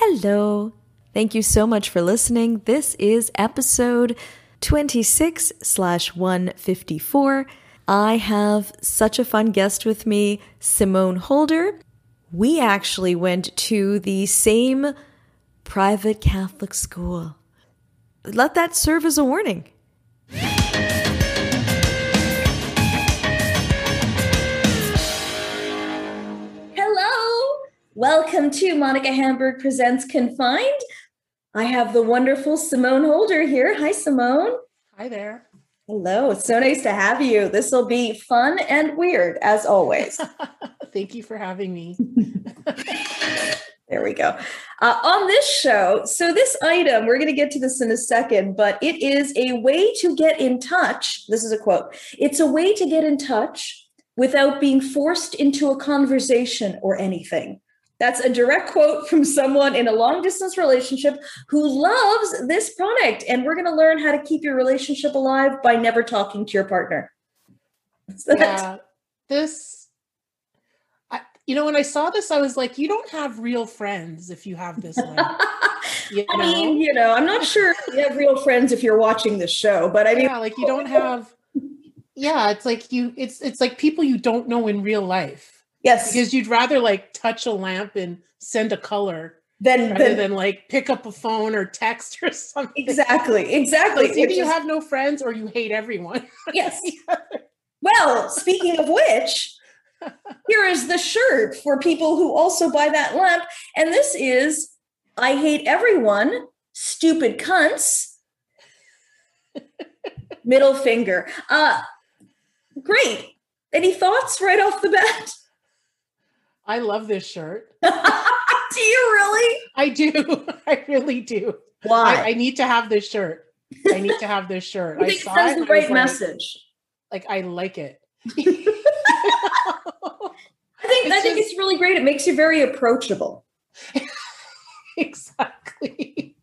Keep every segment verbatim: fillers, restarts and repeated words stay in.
Hello. Thank you so much for listening. This is episode twenty-six slash one fifty-four. I have such a fun guest with me, Simone Holder. We actually went to the same private Catholic school. Let that serve as a warning. Hello! Welcome to Monica Hamburg Presents Confined. I have the wonderful Simone Holder here. Hi, Simone. Hi there. Hello. It's so nice to have you. This will be fun and weird, as always. Thank you for having me. There we go. Uh, on this show, so this item, we're going to get to this in a second, but it is a way to get in touch. This is a quote. It's a way to get in touch without being forced into a conversation or anything. That's a direct quote from someone in a long-distance relationship who loves this product. And we're going to learn how to keep your relationship alive by never talking to your partner. So yeah, this, I, you know, when I saw this, I was like, you don't have real friends if you have this one. You know? I mean, you know, I'm not sure if you have real friends if you're watching this show, but I mean. Yeah, like you don't have, yeah, it's like you, it's it's like people you don't know in real life. Yes. Because you'd rather like touch a lamp and send a color than, rather than, than like pick up a phone or text or something. Exactly. Exactly. So either you have no friends or you hate everyone. Yes. Well, speaking of which, here is the shirt for people who also buy that lamp. And this is, I hate everyone, stupid cunts, middle finger. Uh, great. Any thoughts right off the bat? I love this shirt. Do you really? I do. I really do. Why? I, I need to have this shirt. I need to have this shirt. I saw it. That's the right message. Like, like, I like it. I think it's I think just, it's really great. It makes you very approachable. Exactly.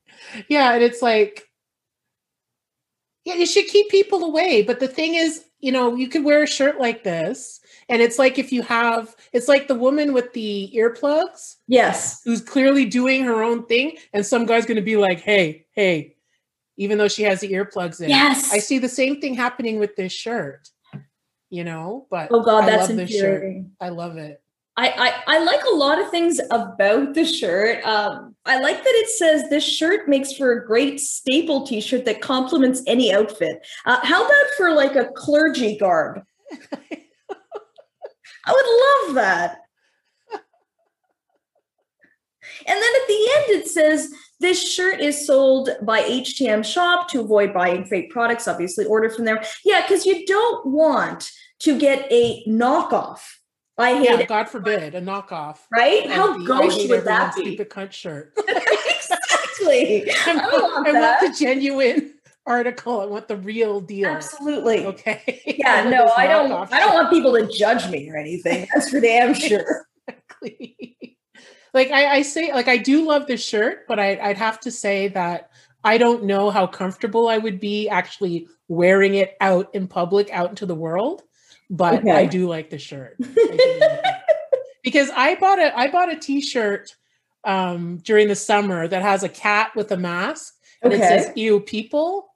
Yeah, and it's like, yeah, you should keep people away. But the thing is, you know, you could wear a shirt like this. And it's like if you have, it's like the woman with the earplugs. Yes. Who's clearly doing her own thing. And some guy's going to be like, hey, hey, even though she has the earplugs in. Yes. I see the same thing happening with this shirt, you know, but oh God, I that's love this shirt. I love it. I, I, I like a lot of things about the shirt. Um, I like that it says this shirt makes for a great staple t-shirt that complements any outfit. Uh, how about for like a clergy garb? I would love that. And then at the end, it says, this shirt is sold by H T M Shop to avoid buying fake products. Obviously, order from there. Yeah, because you don't want to get a knockoff. I hate yeah, it. God forbid, a knockoff. Right? How gauche would that be? Stupid cunt shirt. Exactly. I, I, want, I that. want the genuine article. I want the real deal. Absolutely. Okay. Yeah, no, I don't I shirt. don't want people to judge me or anything. That's for damn sure. Exactly. Like I, I say, like I do love this shirt, but I, I'd have to say that I don't know how comfortable I would be actually wearing it out in public, out into the world. But okay. I do like the shirt. I do like it. Because I bought a I bought a t-shirt um, during the summer that has a cat with a mask. And okay. It says "Ew people"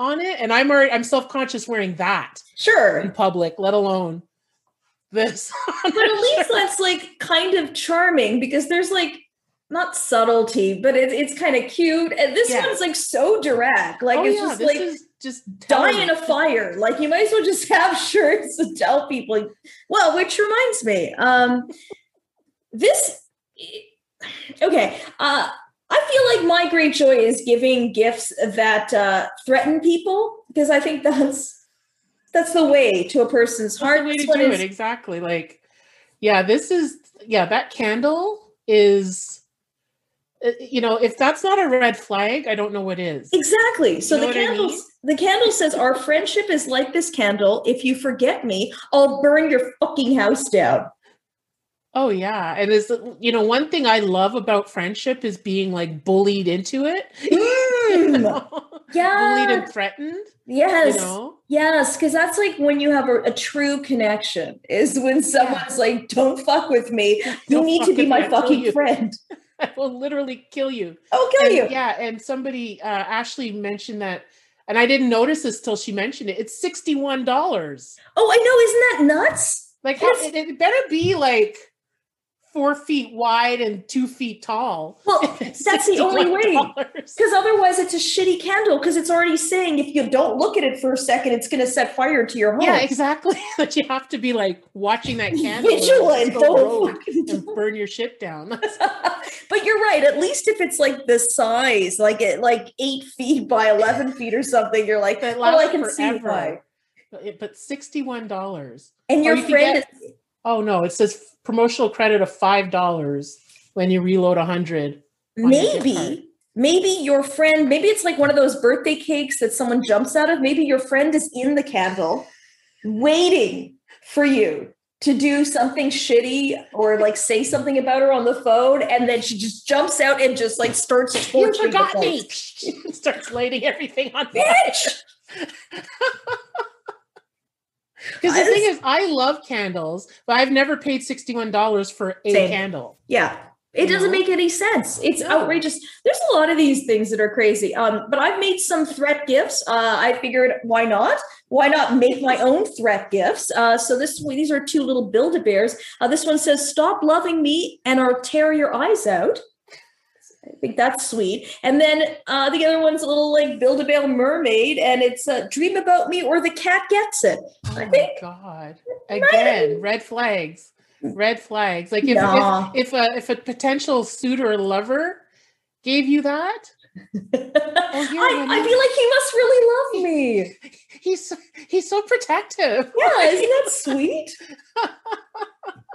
on it, and I'm already I'm self-conscious wearing that. Sure. In public, let alone this. But at least that's like kind of charming because there's like not subtlety, but it, it's kind of cute. And this yeah. one's like so direct, like oh, it's yeah, just like is- Just die in a fire. Like you might as well just have shirts and tell people. Well, which reminds me, um, this, okay. Uh, I feel like my great joy is giving gifts that uh, threaten people because I think that's, that's the way to a person's heart. That's the way to do it. Exactly. Like, yeah, this is, yeah, that candle is, you know, if that's not a red flag, I don't know what is. Exactly. So you know the candles, I mean? The candle says, our friendship is like this candle. If you forget me, I'll burn your fucking house down. Oh yeah. And it's, you know, one thing I love about friendship is being like bullied into it. Mm. You know? Yeah. Bullied and threatened. Yes. You know? Yes. Cause that's like when you have a, a true connection is when someone's yeah. like, don't fuck with me. You don't need to be my fucking friend. I will literally kill you. Oh, kill and, you. Yeah. And somebody, uh, Ashley mentioned that, and I didn't notice this till she mentioned it. It's sixty-one dollars. Oh, I know. Isn't that nuts? Like, yes. it, it better be like four feet wide and two feet tall. Well, that's the only way. Because otherwise it's a shitty candle, because it's already saying if you don't look at it for a second, it's going to set fire to your home. Yeah, exactly. But you have to be like watching that candle. Vigilant. Don't and burn your shit down. But you're right. At least if it's like this size, like it, like eight feet by eleven feet or something, you're like, oh, I can see why. But sixty-one dollars. And your you friend get, is... Oh, no, it says promotional credit of five dollars when you reload one hundred. Maybe, maybe your friend, maybe it's like one of those birthday cakes that someone jumps out of. Maybe your friend is in the candle waiting for you to do something shitty or like say something about her on the phone. And then she just jumps out and just like starts torturing you. Forgot the me. Starts lighting everything on bitch. Because the thing is, I love candles, but I've never paid sixty-one dollars for a same. Candle. Yeah. It you doesn't know? Make any sense. It's no. outrageous. There's a lot of these things that are crazy. Um, but I've made some threat gifts. Uh, I figured, why not? Why not make my own threat gifts? Uh, so this these are two little Build-A-Bears. Uh, this one says, stop loving me and I'll tear your eyes out. I think that's sweet. And then uh, the other one's a little like Build-A-Bear mermaid, and it's uh, dream about me or the cat gets it. Oh I think. My God. Again, right. red flags, red flags. Like if, nah. if, if, a, if a potential suitor or lover gave you that, oh, I, I feel like he must really love me. He's, he's so protective. Yeah, isn't that sweet?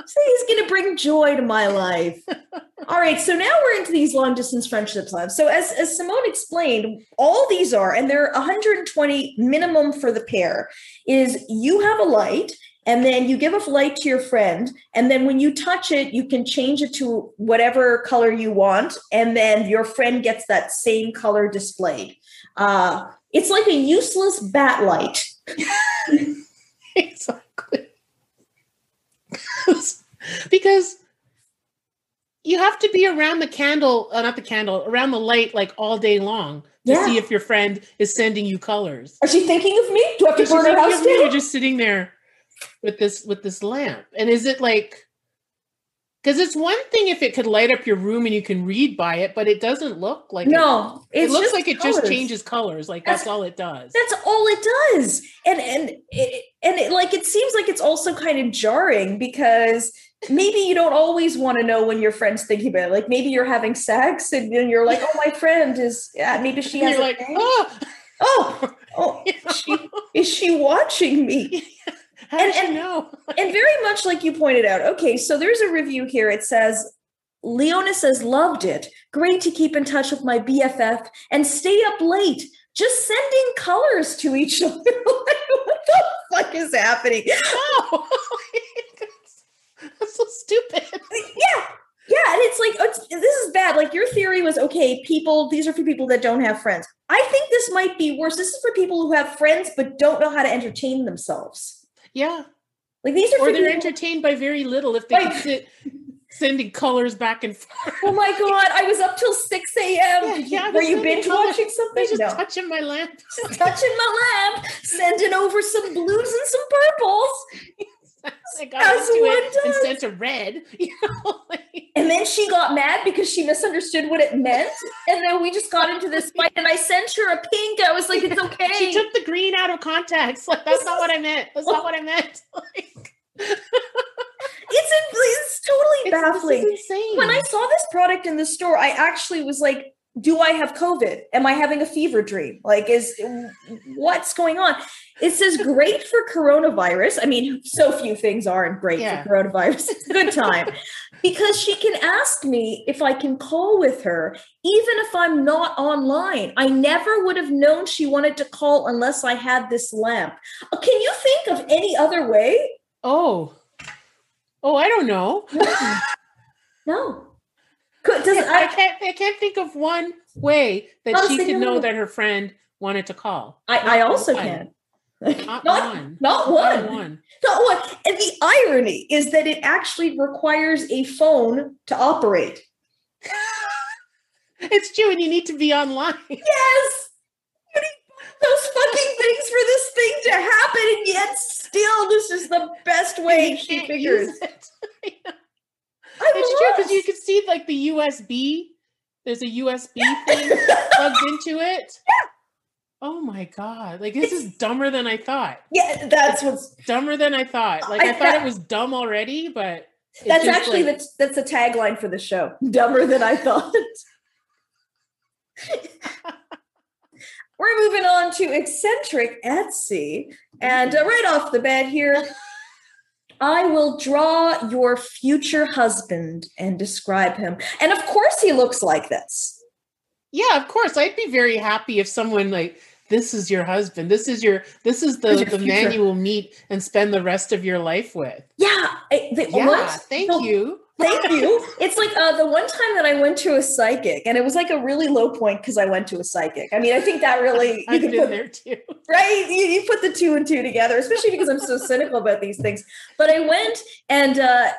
So he's going to bring joy to my life. All right. So now we're into these long distance friendships. Live. So as, as Simone explained, all these are, and they're one hundred twenty minimum for the pair, is you have a light and then you give a light to your friend. And then when you touch it, you can change it to whatever color you want. And then your friend gets that same color displayed. Uh, it's like a useless bat light. Exactly. Because you have to be around the candle, uh, not the candle, around the light like all day long to yeah. see if your friend is sending you colors. Are she thinking of me? Do I have to burn her house down? You're just sitting there with this with this lamp. And is it like, because it's one thing if it could light up your room and you can read by it, but it doesn't look like no. It, it looks like colors. It just changes colors. Like that's, that's all it does. That's all it does. And and it, and it, like it seems like it's also kind of jarring because maybe you don't always want to know when your friend's thinking about it. Like maybe you're having sex and then you're like, oh, my friend is. Yeah, maybe she has. You're like, oh, oh, oh, is she, is she watching me? How and, and, know? And very much like you pointed out. Okay, so there's a review here. It says, Leona says, loved it. Great to keep in touch with my B F F and stay up late. Just sending colors to each other. Like, what the fuck is happening? Oh, that's, that's so stupid. Yeah. Yeah. And it's like, it's, this is bad. Like your theory was, okay, people, these are for people that don't have friends. I think this might be worse. This is for people who have friends, but don't know how to entertain themselves. Yeah. Like these are or they're entertained by very little if they like, sit sending colors back and forth. Oh my God, I was up till six a.m. Yeah, yeah, were you binge watching something? Just no. touching my lamp. Just touching my lamp, sending over some blues and some purples. I got As into it does. And sent to red. You know, like. And then she got mad because she misunderstood what it meant. And then we just got into this fight and I sent her a pink. I was like, it's okay. She took the green out of context. Like, that's not what I meant. That's not what I meant. Like. it's, it's totally baffling. It's, it's insane. When I saw this product in the store, I actually was like, do I have COVID? Am I having a fever dream? Like, is what's going on? It says great for coronavirus. I mean, so few things aren't great yeah. for coronavirus. It's a good time because she can ask me if I can call with her, even if I'm not online. I never would have known she wanted to call unless I had this lamp. Can you think of any other way? Oh, oh, I don't know. No. no. Does, I, I can't. I can't think of one way that she could know that her friend wanted to call. I, I also can. Not, not one. Not one. Not one. Not one. And the irony is that it actually requires a phone to operate. It's you, and you need to be online. Yes. You need those fucking things for this thing to happen, and yet still this is the best way she figures it. It's true, because you can see like the U S B. There's a U S B yeah. thing plugged into it. Yeah. Oh my God. Like, this it's, is dumber than I thought. Yeah, that's what's dumber than I thought. Like I, I thought it was dumb already, but that's actually like, the, that's the tagline for the show. Dumber than I thought. We're moving on to eccentric Etsy. And uh, right off the bat here, I will draw your future husband and describe him. And of course he looks like this. Yeah, of course. I'd be very happy if someone like, this is your husband. This is your, this is the, the man you will meet and spend the rest of your life with. Yeah. I, the, yeah. Once, thank the, you. Thank you. It's like uh, the one time that I went to a psychic, and it was like a really low point because I went to a psychic. I mean, I think that really, I've been there too. Right? You, you put the two and two together, especially because I'm so cynical about these things. But I went, and uh,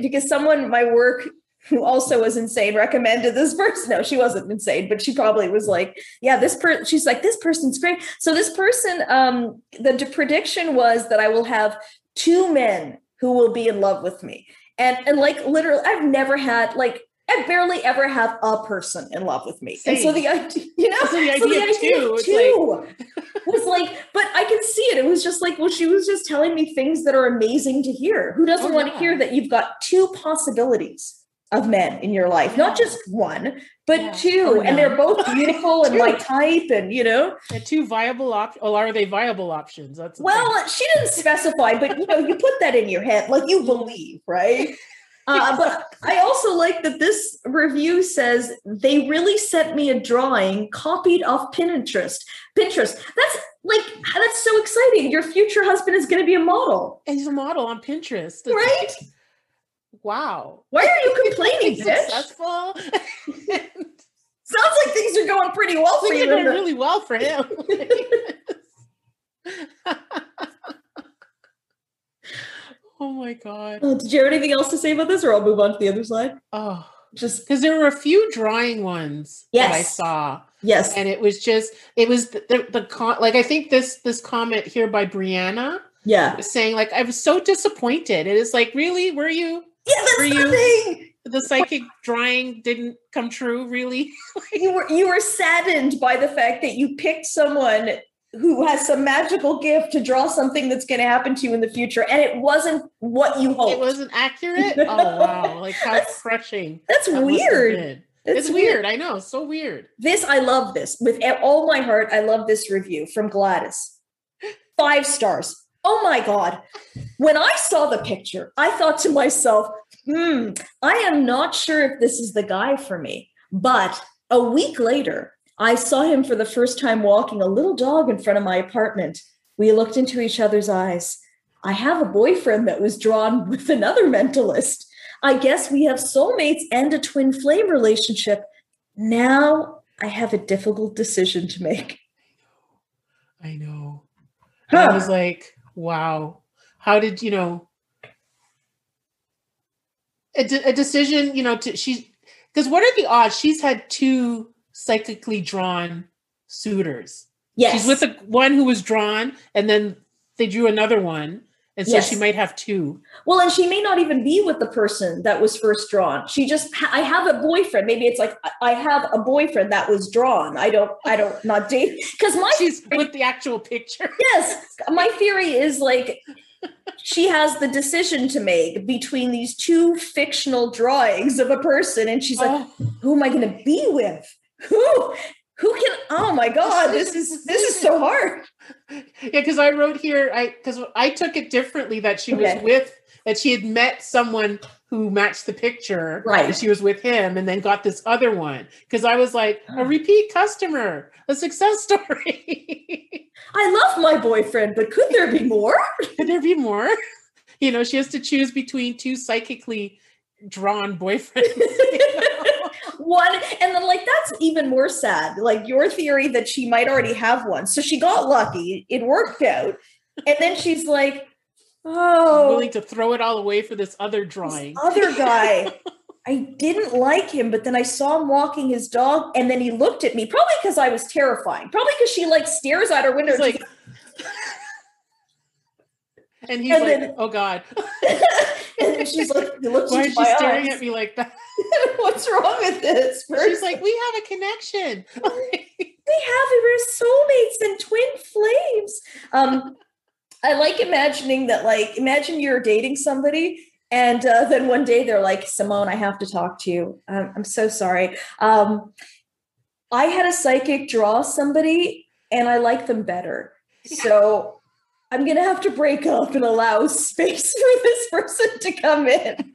because someone, my work, who also was insane, recommended this person. No, she wasn't insane, but she probably was like, yeah, this person, she's like, this person's great. So this person, um, the d- prediction was that I will have two men who will be in love with me. And, and like, literally, I've never had, like, I barely ever have a person in love with me. Same. And so the idea, you know, so the idea, so the idea too, of two like... was like, but I can see it. It was just like, well, she was just telling me things that are amazing to hear. Who doesn't oh, want yeah. to hear that you've got two possibilities of men in your life, not just one, but yeah. two, oh, yeah. and they're both beautiful and my type, and you know, they're two viable options. Well, are they viable options? That's well, thing. She didn't specify, but you know, you put that in your head, like you believe, right? Uh, but I also like that this review says they really sent me a drawing copied off Pinterest. Pinterest. That's like, that's so exciting. Your future husband is going to be a model. He's a model on Pinterest, that's right? Like- Wow. Why are you complaining, bitch? Successful. Sounds like things are going pretty well for you. They're going really well for him. Oh my God. Oh, did you have anything else to say about this, or I'll move on to the other slide? Oh, just because there were a few drawing ones yes. that I saw. Yes. And it was just, it was the, the, the con- like, I think this, this comment here by Brianna yeah. was saying like, I was so disappointed. It is like, really, were you? Yeah, that's the you, thing. The psychic drawing didn't come true, really. you were you were saddened by the fact that you picked someone who has some magical gift to draw something that's going to happen to you in the future, and it wasn't what you hoped. It wasn't accurate? No. Oh, wow. Like, how that's, crushing. That's that weird. It's, it's weird. weird. I know. So weird. This, I love this. With all my heart, I love this review from Gladys. Five stars. Oh my God. When I saw the picture, I thought to myself, hmm, I am not sure if this is the guy for me. But a week later, I saw him for the first time walking a little dog in front of my apartment. We looked into each other's eyes. I have a boyfriend that was drawn with another mentalist. I guess we have soulmates and a twin flame relationship. Now I have a difficult decision to make. I know. Huh. I was like, wow. How did, you know, a, de- a decision, you know, to, she's, because what are the odds? She's had two psychically drawn suitors. Yes. She's with a, one who was drawn, and then they drew another one. And so yes. she might have two. Well, and she may not even be with the person that was first drawn. She just, I have a boyfriend. Maybe it's like, I have a boyfriend that was drawn. I don't, I don't not date. Because my She's theory, with the actual picture. Yes. My theory is like, she has the decision to make between these two fictional drawings of a person. And she's like, oh. who am I going to be with? Who? Who can, oh my God, this is, this is so hard. Yeah. Cause I wrote here, I, cause I took it differently that she okay. was with, that she had met someone who matched the picture. Right. And she was with him and then got this other one. Cause I was like a repeat customer, a success story. I love my boyfriend, but could there be more? Could there be more? You know, she has to choose between two psychically drawn boyfriends. You know? One, and then like that's even more sad, like your theory that she might already have one, so she got lucky, it worked out, and then she's like, oh, I'm willing to throw it all away for this other drawing, this other guy. I didn't like him, but then I saw him walking his dog, and then he looked at me, probably because I was terrifying, probably because she like stares out her window. And, like, and he's and like, then, oh God. And then she's like, he looks why is she staring eyes. At me like that? What's wrong with this person? She's like, we have a connection. We have, we're soulmates and twin flames. Um, I like imagining that, like, imagine you're dating somebody and uh, then one day they're like, Simone, I have to talk to you. Um, I'm so sorry. Um, I had a psychic draw somebody and I like them better. So I'm going to have to break up and allow space for this person to come in.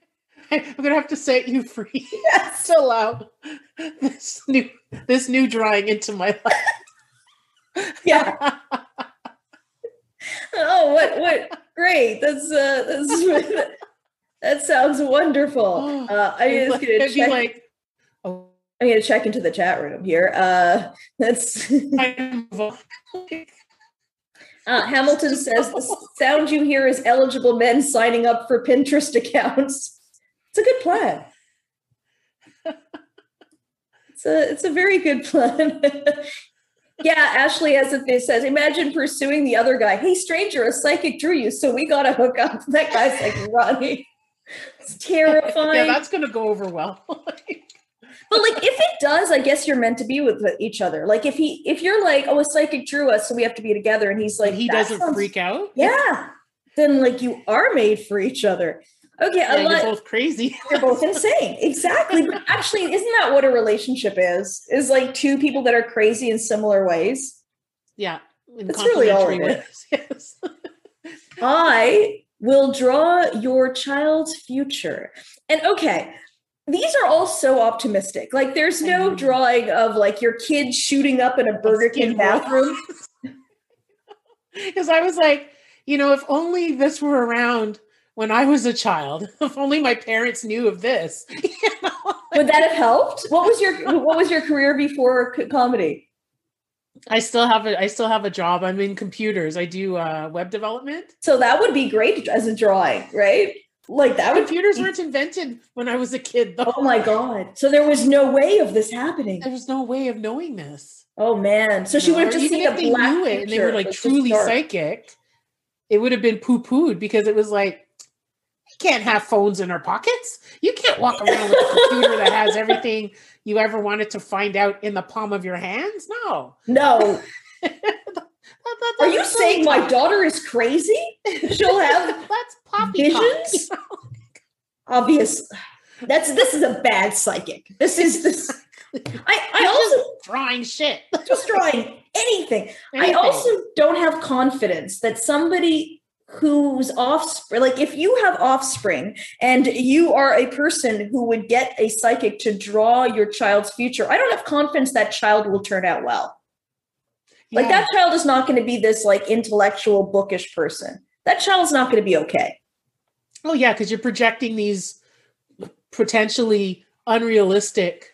I'm going to have to set you free. Yes. To allow this new, this new drawing into my life. Yeah. Oh, what, what, great. That's, uh, that's, that sounds wonderful. Uh, I'm just gonna check, like, oh. I'm gonna check into the chat room here. Uh, that's uh, Hamilton says the sound you hear is eligible men signing up for Pinterest accounts. It's a good plan. It's a it's a very good plan. Yeah, Ashley, as it says, imagine pursuing the other guy. Hey, stranger, a psychic drew you, so we gotta hook up. That guy's like, Ronnie. It's terrifying. Yeah, that's going to go over well. But like, if it does, I guess you're meant to be with each other. Like if he, if you're like, oh, a psychic drew us, so we have to be together. And he's like, and he doesn't sounds... freak out. Yeah. Then like you are made for each other. Okay. Yeah, lot... You're both crazy. You're both insane. Exactly. But actually, isn't that what a relationship is? Is like two people that are crazy in similar ways. Yeah. In that's really all it is. Yes. I... will draw your child's future. And okay, these are all so optimistic. Like there's no drawing of like your kid shooting up in a Burger King bathroom. Because I was like, you know, if only this were around when I was a child, if only my parents knew of this. You know? Would that have helped? What was your, what was your career before comedy? I still have a, I still have a job. I'm in computers. I do uh, web development. So that would be great as a drawing, right? Like that would computers be... weren't invented when I was a kid though. Oh my God. So there was no way of this happening. There was no way of knowing this. Oh man. So she no, would have just seen a they black knew it and they were like truly psychic. It would have been poo-pooed because it was like, you can't have phones in our pockets. You can't walk around with a computer that has everything you ever wanted to find out in the palm of your hands? No. No. that, that, that, Are you saying my daughter is crazy? She'll have that's poppy visions? Pop, you know? Obvious. That's this is a bad psychic. This is this. I, I also just drawing shit. Just drawing anything. anything. I also don't have confidence that somebody whose offspring, like if you have offspring and you are a person who would get a psychic to draw your child's future, I don't have confidence that child will turn out well. Yeah. Like that child is not going to be this like intellectual bookish person. That child's not going to be okay. Oh yeah. Cause you're projecting these potentially unrealistic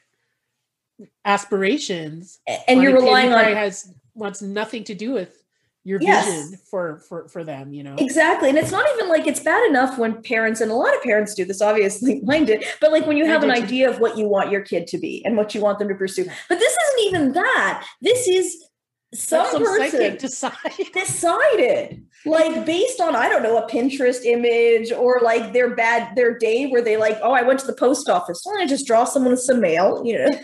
aspirations. And you're relying on it has wants nothing to do with your yes. vision for, for, for them, you know? Exactly. And it's not even like it's bad enough when parents, and a lot of parents do this, obviously mine did, but like when you have an idea of what you want your kid to be and what you want them to pursue, but this isn't even that. This is some, some person decide. decided like based on, I don't know, a Pinterest image or like their bad, their day where they like, oh, I went to the post office. Why don't I just draw someone with some mail, you know?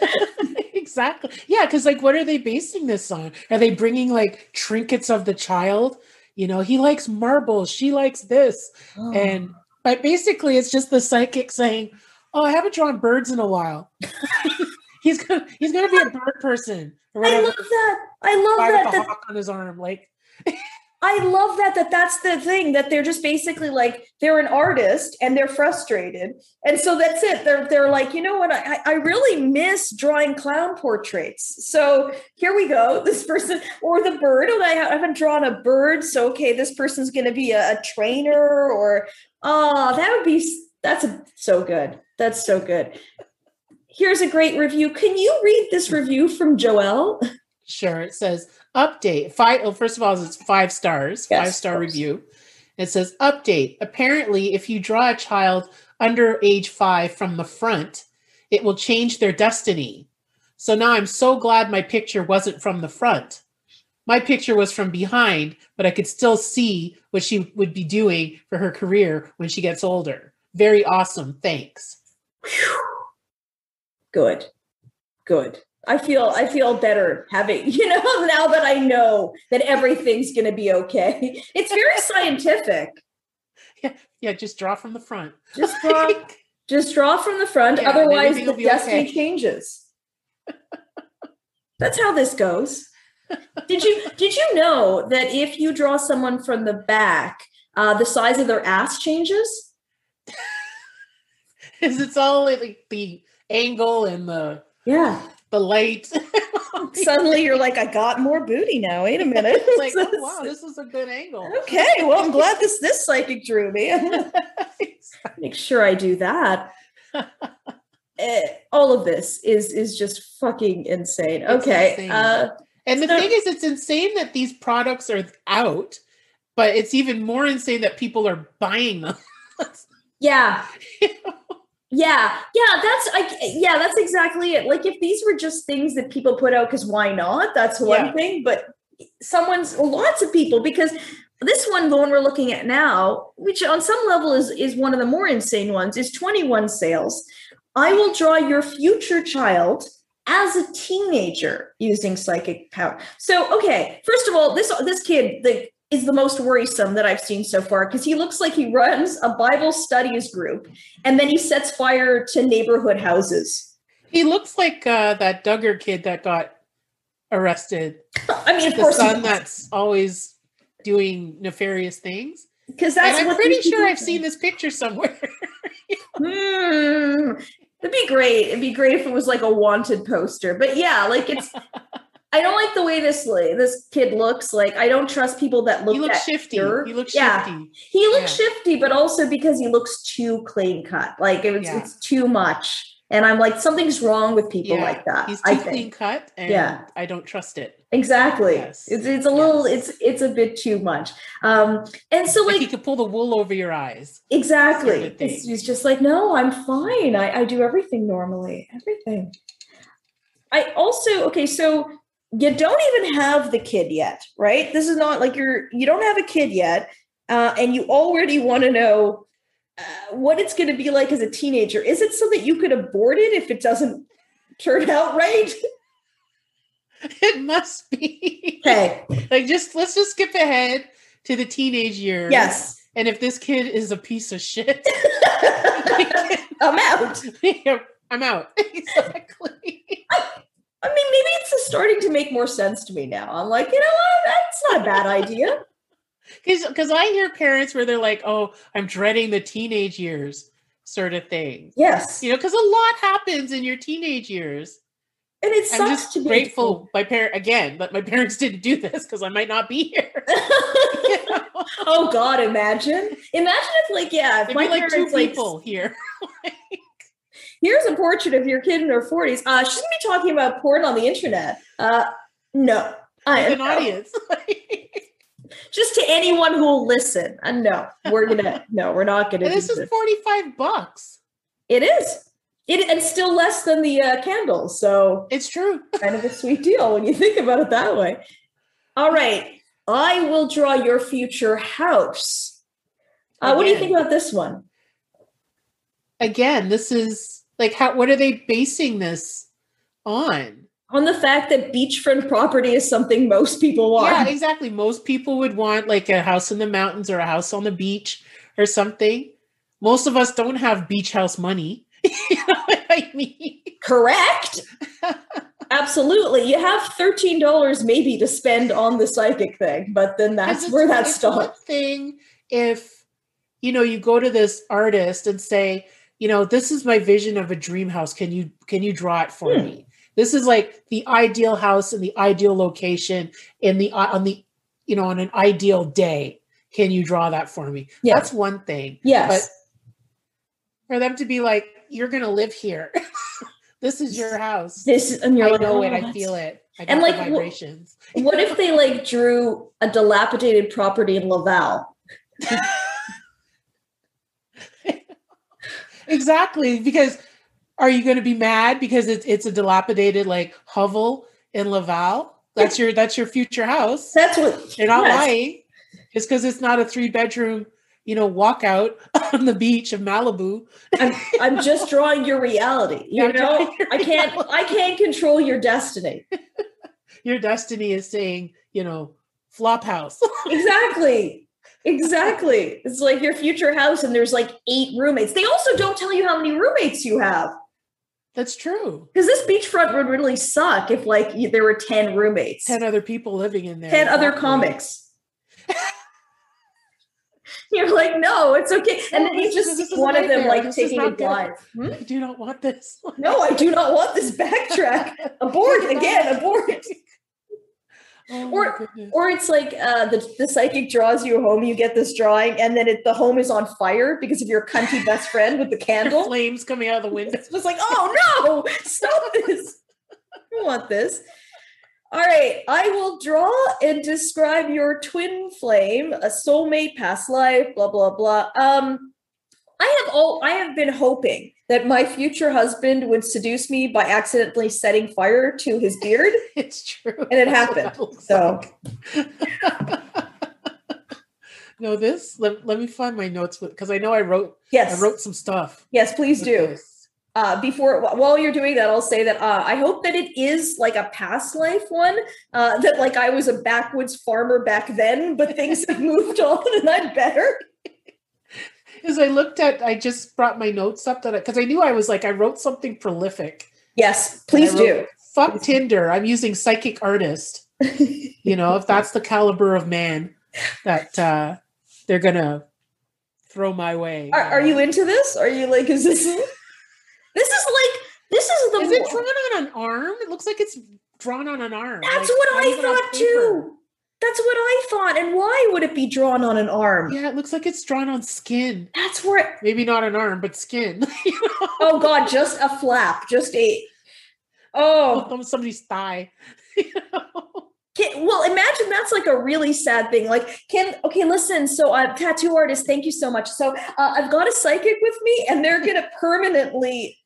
Exactly. Yeah. Cause like, what are they basing this on? Are they bringing like trinkets of the child? You know, he likes marbles. She likes this. Oh. And, but basically it's just the psychic saying, oh, I haven't drawn birds in a while. he's going to, he's going to be a bird person. I love that. I love that. With a that, hawk on his arm. Like, I love that, that that's the thing that they're just basically like, they're an artist and they're frustrated. And so that's it. They're, they're like, you know what? I, I really miss drawing clown portraits. So here we go. This person or the bird. Oh, I haven't drawn a bird. So, okay. This person's going to be a, a trainer or, oh, that would be, that's a, so good. That's so good. Here's a great review. Can you read this review from Joelle? Sure. It says update five. Oh, first of all, it's five stars, yes, five star review. It says update. Apparently, if you draw a child under age five from the front, It will change their destiny. So now I'm so glad my picture wasn't from the front. My picture was from behind, but I could still see what she would be doing for her career when she gets older. Very awesome. Thanks. Good. Good. I feel I feel better having, you know, now that I know that everything's going to be okay. It's very scientific. Yeah, yeah, just draw from the front. Just draw, just draw from the front. Yeah, otherwise, the destiny okay. changes. That's how this goes. Did you did you know that if you draw someone from the back, uh, the size of their ass changes? Because it's all like the angle and the yeah the light. Suddenly you're like, I got more booty now. Wait a minute. Like, oh, wow, this is a good angle. Okay, well, I'm glad this this psychic drew me. Make sure I do that. All of this is is just fucking insane. It's okay. Insane. Uh, and the so, thing is, it's insane that these products are out, but it's even more insane that people are buying them. Yeah. You know? Yeah. Yeah. That's, I, yeah, that's exactly it. Like if these were just things that people put out, cause why not? That's one yeah. thing, but someone's lots of people, because this one, the one we're looking at now, which on some level is, is one of the more insane ones, is twenty-one sales. I will draw your future child as a teenager using psychic power. So, okay. First of all, this, this kid the, is the most worrisome that I've seen so far, because he looks like he runs a Bible studies group and then he sets fire to neighborhood houses. He looks like uh, that Duggar kid that got arrested. I mean, of the course son that's always doing nefarious things. Because that's and I'm what pretty sure I've seen this picture somewhere. mm. It'd be great. It'd be great if it was like a wanted poster. But yeah, like it's, I don't like the way this this kid looks. Like I don't trust people that look. He looks shifty. Her. He looks yeah. shifty. He looks yeah. shifty, but also because he looks too clean cut. Like it's, yeah. it's too much. And I'm like, something's wrong with people yeah. like that. He's too I think. clean cut, and yeah. I don't trust it. Exactly. Yes. It's it's a yes. little. It's it's a bit too much. Um, and so like, like he could pull the wool over your eyes. Exactly. Sort of it's, he's just like, no, I'm fine. I, I do everything normally. Everything. I also okay. So you don't even have the kid yet, right? This is not like you're. You don't have a kid yet, uh, and you already want to know. Uh, what it's going to be like as a teenager. Is it so that you could abort it if it doesn't turn out right? It must be. Okay. Like just, let's just skip ahead to the teenage years. Yes. And if this kid is a piece of shit. I'm out. I'm out. Exactly. I, I mean, maybe it's starting to make more sense to me now. I'm like, you know what? That's not a bad idea. Because I hear parents where they're like, oh, I'm dreading the teenage years sort of thing. Yes. You know, because a lot happens in your teenage years. And it sucks I'm just to grateful be. my parent again, but my parents didn't do this because I might not be here. You know? Oh, God, imagine. Imagine if like, yeah. If my like parents, two people like, here. Like, here's a portrait of your kid in her forties. Uh, she's going to be talking about porn on the internet. Uh, no. I With an audience. Just to anyone who will listen. Uh, no, we're gonna. No, we're not gonna. And this is forty-five bucks. It is. It and still less than the uh, candles. So it's true. Kind of a sweet deal when you think about it that way. All right, I will draw your future house. Uh, what do you think about this one? Again, this is like how. What are they basing this on? On the fact that beachfront property is something most people want. Yeah, exactly. Most people would want like a house in the mountains or a house on the beach or something. Most of us don't have beach house money. You know what I mean? Correct. Absolutely. You have thirteen dollars maybe to spend on the psychic thing, but then that's where that stops. It's one thing if, you know, you go to this artist and say, you know, this is my vision of a dream house. Can you, can you draw it for hmm. me? This is like the ideal house in the ideal location in the on the you know on an ideal day. Can you draw that for me? Yeah. That's one thing. Yes. But for them to be like, you're gonna live here. This is your house. This is, and you're I like, know oh, it. I feel it. I got and like the vibrations. What, what if they like drew a dilapidated property in Laval? Exactly, because. Are you going to be mad because it's it's a dilapidated like hovel in Laval? That's your that's your future house. That's what you're not yes. lying. Just because it's not a three bedroom, you know, walkout on the beach of Malibu. I'm, I'm just drawing your reality. You I'm know, I can't reality. I can't control your destiny. Your destiny is saying, you know, flop house. Exactly. Exactly. It's like your future house, and there's like eight roommates. They also don't tell you how many roommates you have. That's true. Because this beachfront would really suck if like there were ten roommates. ten other people living in there. ten other comics. You're like, no, it's okay. And then you just one of them like taking a dive. Hmm? I do not want this. No, I do not want this. Backtrack. Abort again. Abort. Oh, or, or it's like uh, the, the psychic draws you a home, you get this drawing, and then it, the home is on fire because of your cunty best friend with the candle. Flames coming out of the window. It's just like, oh no, stop this. I don't want this. All right, I will draw and describe your twin flame, a soulmate, past life, blah, blah, blah. Um, I have all, I have been hoping that my future husband would seduce me by accidentally setting fire to his beard. It's true. And it happened. So. No, this, let, let me find my notes because I know I wrote, yes. I wrote some stuff. Yes, please do. Uh, before, while you're doing that, I'll say that uh, I hope that it is like a past life one, uh, that like I was a backwoods farmer back then, but things have moved on and I'm better. As I looked at, I just brought my notes up that because I, I knew I was like, I wrote something prolific. Yes, please wrote, do. Fuck please. Tinder. I'm using psychic artist. You know, if that's the caliber of man that uh, they're going to throw my way. Are, are you into this? Are you like, is this, this is like, this is the. Is it drawn on an arm? It looks like it's drawn on an arm. That's like, what I thought too. That's what I thought. And why would it be drawn on an arm? Yeah, it looks like it's drawn on skin. That's where... It, maybe not an arm, but skin. You know? Oh, God, just a flap. Just a... Oh. Somebody's thigh. You know? Can, well, imagine that's like a really sad thing. Like, can... Okay, listen. So, uh, tattoo artist, thank you so much. So, uh, I've got a psychic with me, and they're going to permanently...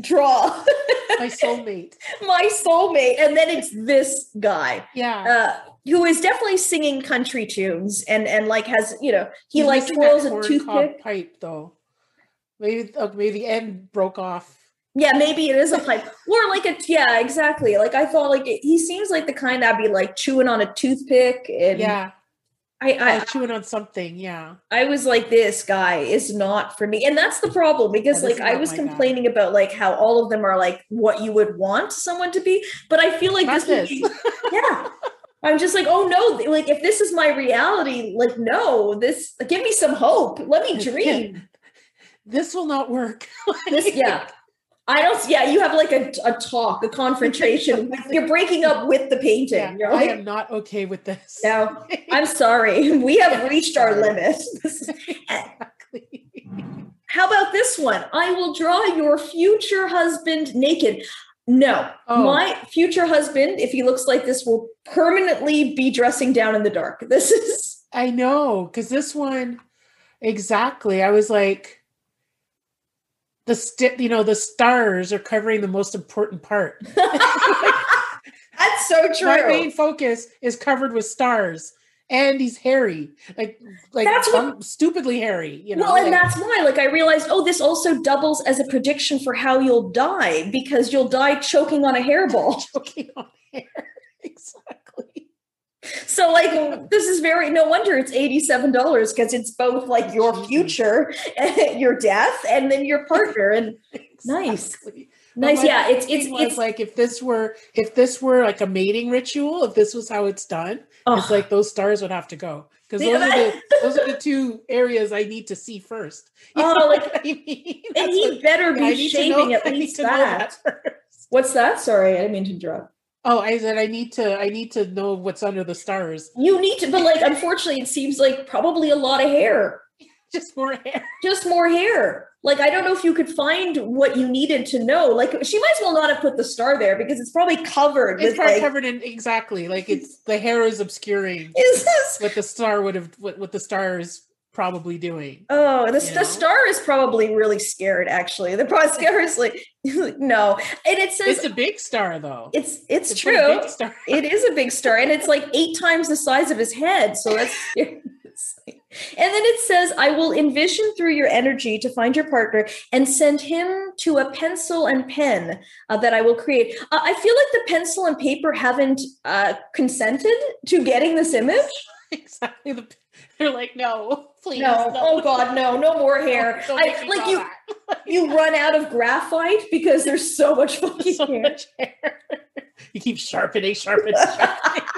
draw my soulmate my soulmate and then it's this guy yeah uh who is definitely singing country tunes and and like has you know he He's like twirls a toothpick pipe though maybe oh, maybe the end broke off yeah maybe it is a pipe or like a yeah exactly like I thought like it, he seems like the kind that'd be like chewing on a toothpick and yeah I, I, I was chewing on something. Yeah. I was like, this guy is not for me. And that's the problem because like, I was complaining guy. about like how all of them are like what you would want someone to be, but I feel like this, this. Be, yeah, I'm just like, oh no. Like if this is my reality, like, no, this, give me some hope. Let me dream. This will not work. This, yeah. I don't, yeah, you have like a, a talk, a confrontation. You're breaking up with the painting. Yeah, you're like, I am not okay with this. No, I'm sorry. We have yeah, reached sorry. our limit. Exactly. How about this one? I will draw your future husband naked. No, oh. my future husband, if he looks like this, will permanently be dressing down in the dark. This is. I know, because this one, exactly. I was like. The st- you know, the stars are covering the most important part. That's so true. My main focus is covered with stars, and he's hairy, like like that's what, stupidly hairy. You know, well, and like, that's why. Like I realized, oh, this also doubles as a prediction for how you'll die because you'll die choking on a hairball. Choking on hair, exactly. So like this is very no wonder it's eighty-seven dollars because it's both like your future, your death, and then your partner. And exactly. nice, well, nice, yeah. It's it's was, it's like if this were if this were like a mating ritual, if this was how it's done, oh. it's like those stars would have to go because those are the those are the two areas I need to see first. You oh, like I mean, and he what, better be yeah, shaving know, at least that. that What's that? Sorry, I didn't mean to interrupt. Oh, I said I need to. I need to know what's under the stars. You need to, but like, unfortunately, it seems like probably a lot of hair. Just more hair. Just more hair. Like, I don't know if you could find what you needed to know. Like, she might as well not have put the star there because it's probably covered. It's with probably like, covered in exactly like it's the hair is obscuring. Is this what the star would have? What, what the stars probably doing. Oh, the, the star is probably really scared, actually. They're probably scared. Like, no. And it says, it's a big star, though. It's it's, it's true. It is a big star. And it's like eight times the size of his head. So that's scary. And then it says, I will envision through your energy to find your partner and send him to a pencil and pen uh, that I will create. Uh, I feel like the pencil and paper haven't uh, consented to getting this image. Exactly. The, they're like, no, please. No. no. Oh God, no, no more hair. No, I, like you, you run out of graphite because there's so much fucking so hair. Much hair. You keep sharpening, sharpening, sharpening.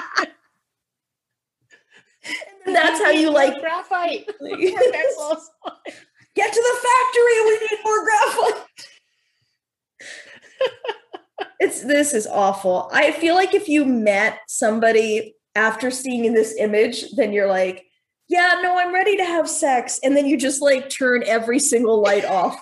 And that's how you like graphite. Get to the factory. We need more graphite. It's this is awful. I feel like if you met somebody after seeing this image, then you're like, yeah, no, I'm ready to have sex. And then you just like turn every single light off.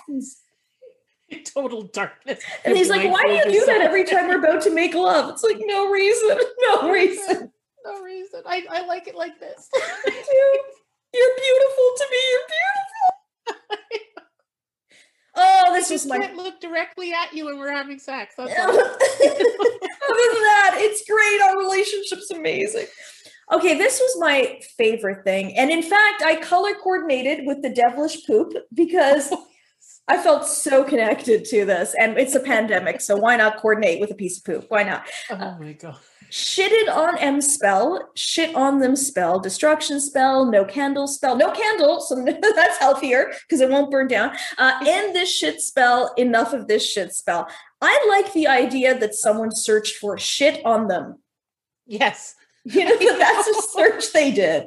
In total darkness. And he's like, why do you do that every time we're about to make love? It's like, no reason. No reason. No reason. I, I like it like this. Dude, you're beautiful to me. You're beautiful. Oh, this is my. I can't look directly at you when we're having sex. That's all. Other than that, it's great. Our relationship's amazing. Okay, this was my favorite thing, and in fact, I color coordinated with the devilish poop because oh, yes. I felt so connected to this. And it's a pandemic, so why not coordinate with a piece of poop? Why not? Oh my God. Shitted on M spell, shit on them spell, destruction spell, no candle spell, no candle, so that's healthier because it won't burn down. Uh, end this shit spell, enough of this shit spell. I like the idea that someone searched for shit on them. Yes. You know, that's a search they did.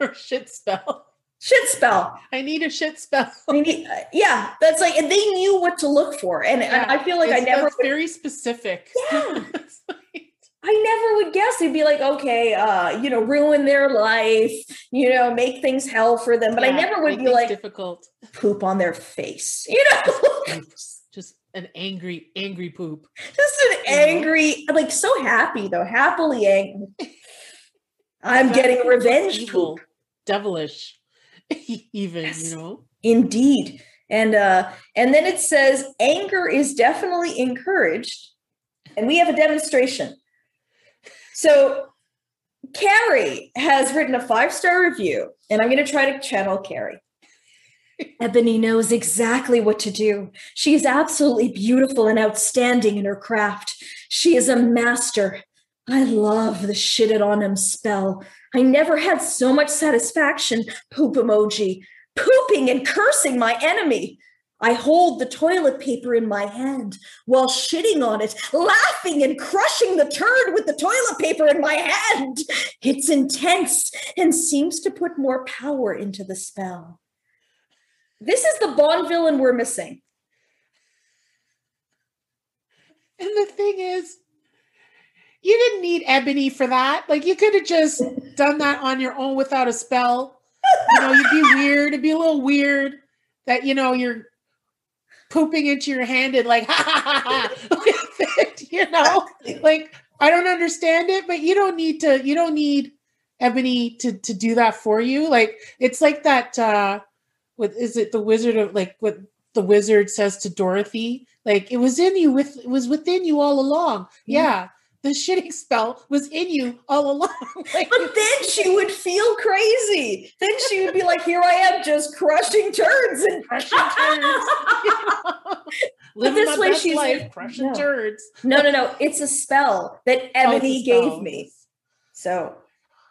Or shit spell. Shit spell. I need a shit spell. I need, uh, yeah, that's like, and they knew what to look for. And, yeah, and I feel like I never. That's would, very specific. Yeah. Like, I never would guess. It'd be like, okay, uh, you know, ruin their life, you know, make things hell for them. But yeah, I never would be like, difficult. Poop on their face, you know? Just an angry, angry poop. Just an angry, like so happy though, happily angry. I'm getting revenge evil, poop. Devilish. Even, yes, you know, indeed. And uh and then it says anger is definitely encouraged, and we have a demonstration. So Carrie has written a five-star review, and I'm going to try to channel Carrie. Ebony knows exactly what to do. She is absolutely beautiful and outstanding in her craft. She is a master. I love the shitted on him spell. I never had so much satisfaction, poop emoji, pooping and cursing my enemy. I hold the toilet paper in my hand while shitting on it, laughing and crushing the turd with the toilet paper in my hand. It's intense and seems to put more power into the spell. This is the Bond villain we're missing. And the thing is, you didn't need Ebony for that. Like, you could have just done that on your own without a spell. You know, you'd be weird. It'd be a little weird that, you know, you're pooping into your hand and like, ha, ha, ha, ha. You know, like, I don't understand it, but you don't need to, you don't need Ebony to, to do that for you. Like, it's like that, uh, what is it? The Wizard of, like, what the wizard says to Dorothy, like, it was in you with, it was within you all along. Yeah. Mm. The shitting spell was in you all along. Like, but then she would feel crazy. Then she would be like, here I am just crushing turds and crushing turds. Living this my way best she's life, like, crushing no. turds. No, no, no. It's a spell that Ebony gave me. So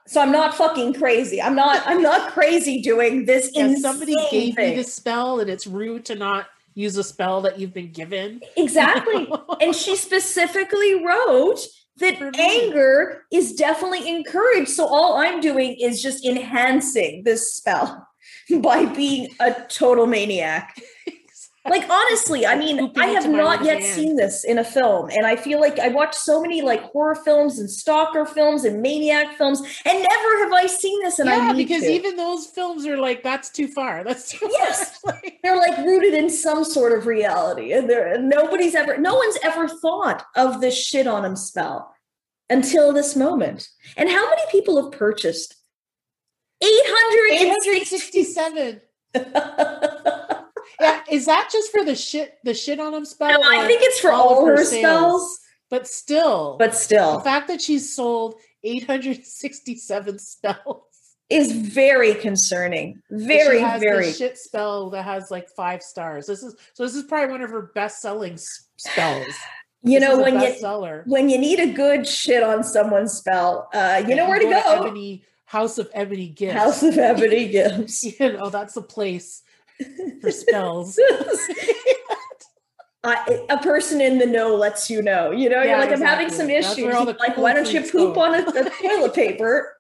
so I'm not fucking crazy. I'm not I'm not crazy doing this yeah, insane somebody gave thing. Me the spell, and it's rude to not use a spell that you've been given. Exactly. And she specifically wrote that anger is definitely encouraged. So all I'm doing is just enhancing this spell by being a total maniac. Exactly. Like, honestly, I mean, I have not yet hand. seen this in a film. And I feel like I watched so many like horror films and stalker films and maniac films, and never have I seen this. And yeah, I need because to. Even those films are like, that's too far. That's too yes. far. Like, they're like rooted in some sort of reality, and there nobody's ever, no one's ever thought of the shit on him spell until this moment. And how many people have purchased eight hundred sixty-seven. Yeah, is that just for the shit the shit on them spell? No, I think it's for all, all her, her spells. But still. But still. The fact that she's sold eight hundred sixty-seven spells is very concerning. Very, she has very this shit spell that has like five stars. This is so this is probably one of her best-selling spells. You this know, when you seller. when you need a good shit on someone's spell, uh, you yeah, know where to go. To Ebony, House of Ebony Gifts. House of Ebony Gifts. You know, that's the place for spells. uh, a person in the know lets you know. You know, yeah, you're like, exactly. I'm having some issues. Like, why don't you poop go. on a, a toilet paper?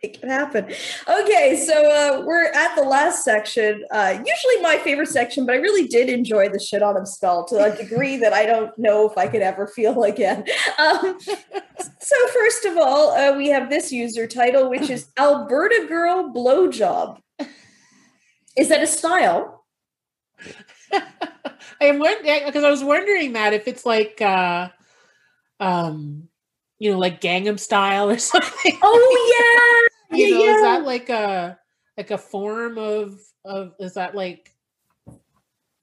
It can happen. Okay, so uh, we're at the last section. Uh, usually my favorite section, but I really did enjoy the shit on him spell to a degree that I don't know if I could ever feel again. Um, so first of all, uh, we have this user title, which is Alberta Girl Blowjob. Is that a style? I am wondering, because I was wondering that if it's like, uh, um, you know, like Gangnam Style or something. Oh, yeah. You know, yeah. Is that like a like a form of of is that like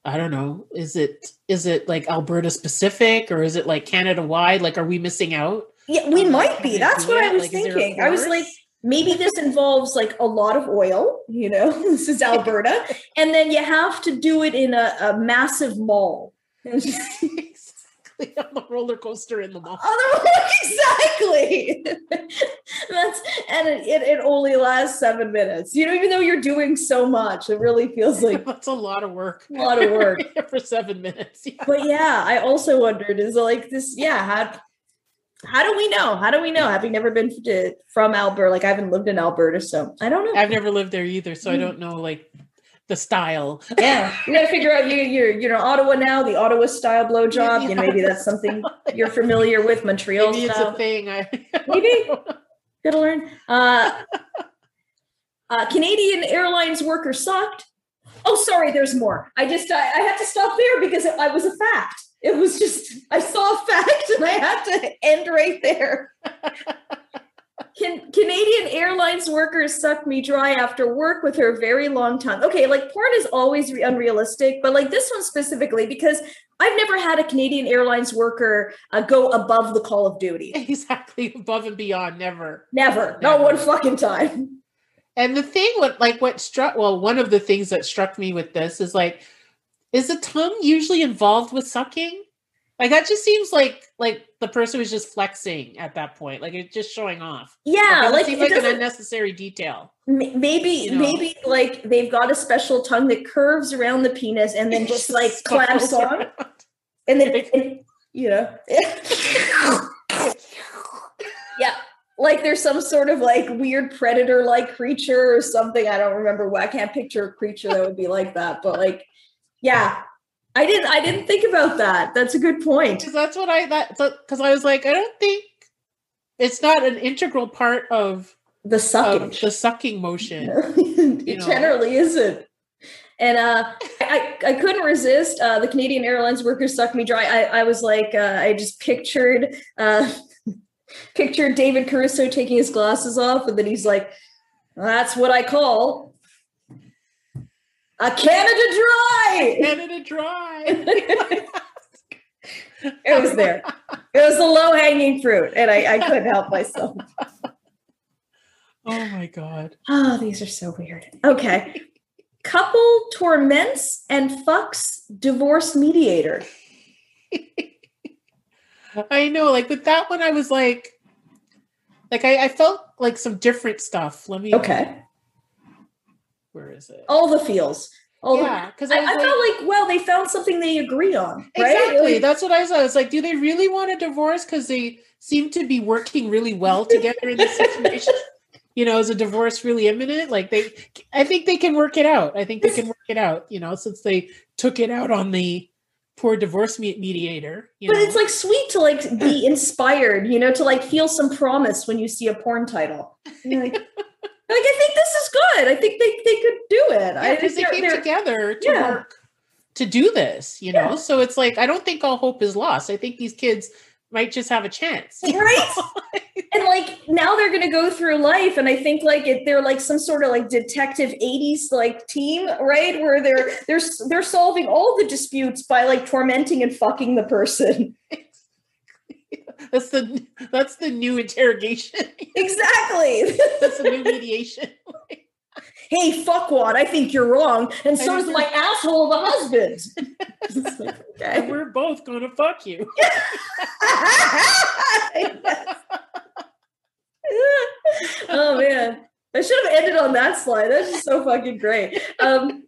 I don't know, is it is it like Alberta specific or is it like Canada wide? Like, are we missing out? Yeah, we um, might be. That's what I was like, thinking. I was like, maybe this involves like a lot of oil, you know, this is Alberta, and then you have to do it in a, a massive mall. On the roller coaster in the mall. Exactly. That's and it, it, it only lasts seven minutes. You know, even though you're doing so much, it really feels like that's a lot of work. A lot of work for seven minutes. Yeah. But yeah, I also wondered is like this. Yeah, how how do we know? How do we know? Having never been to, from Alberta, like I haven't lived in Alberta, so I don't know. I've never lived there either, so mm. I don't know. Like. The style. Yeah. You gotta figure out you you're you know Ottawa now, the Ottawa style blowjob. You know, maybe that's something you're familiar with. Montreal maybe style. It's a thing. I maybe gotta learn. Uh, uh Canadian Airlines worker socked. Oh, sorry, there's more. I just I, I had to stop there because it I was a fact. It was just I saw a fact and I had to end right there. Can Canadian Airlines workers suck me dry after work with her very long tongue? Okay, like porn is always re- unrealistic, but like this one specifically, because I've never had a Canadian Airlines worker uh, go above the call of duty. Exactly, above and beyond, never. Never, never. Not one fucking time. And the thing, what like what struck, well, one of the things that struck me with this is like, is the tongue usually involved with sucking? Like that just seems like like the person was just flexing at that point, like it's just showing off. Yeah, like, like an unnecessary detail. Maybe you know? maybe like they've got a special tongue that curves around the penis and then just like clamps on, around. and then and, you know, yeah, like there's some sort of like weird predator-like creature or something. I don't remember. I can't picture a creature that would be like that, but like, yeah. I didn't. I didn't think about that. That's a good point. Because that's what I. That because I was like, I don't think it's not an integral part of the sucking. Of the sucking motion. It you know. Generally isn't. And uh, I, I couldn't resist. Uh, the Canadian Airlines workers sucked me dry. I, I was like, uh, I just pictured uh, pictured David Caruso taking his glasses off, and then he's like, "That's what I call." A Canada Dry! A Canada Dry! It was there. It was the low-hanging fruit, and I, I couldn't help myself. Oh, my God. Oh, these are so weird. Okay. Couple torments and fucks divorce mediator. I know. Like, with that one, I was like, like, I, I felt like some different stuff. Let me... Okay. Where is it? All the feels. All yeah, because I, I, I like, felt like, well, they found something they agree on, right? Exactly. Like, that's what I saw. It's like, do they really want a divorce? Because they seem to be working really well together in this situation. You know, is a divorce really imminent? Like they, I think they can work it out. I think they can work it out. You know, since they took it out on the poor divorce mediator. You but know? It's like sweet to like be inspired. You know, to like feel some promise when you see a porn title. You're like. Like, I think this is good. I think they, they could do it. Yeah, because they came they're, together to yeah. work to do this, you know? Yeah. So it's like, I don't think all hope is lost. I think these kids might just have a chance. Right? And like now they're going to go through life. And I think like if they're like some sort of like detective eighties like team, right? Where they're, they're, they're solving all the disputes by like tormenting and fucking the person. That's the, that's the new interrogation. Exactly. That's the new mediation. Hey, fuckwad, I think you're wrong. And so does my asshole of a husband. Like, okay. And we're both going to fuck you. Oh, man. I should have ended on that slide. That's just so fucking great. Um,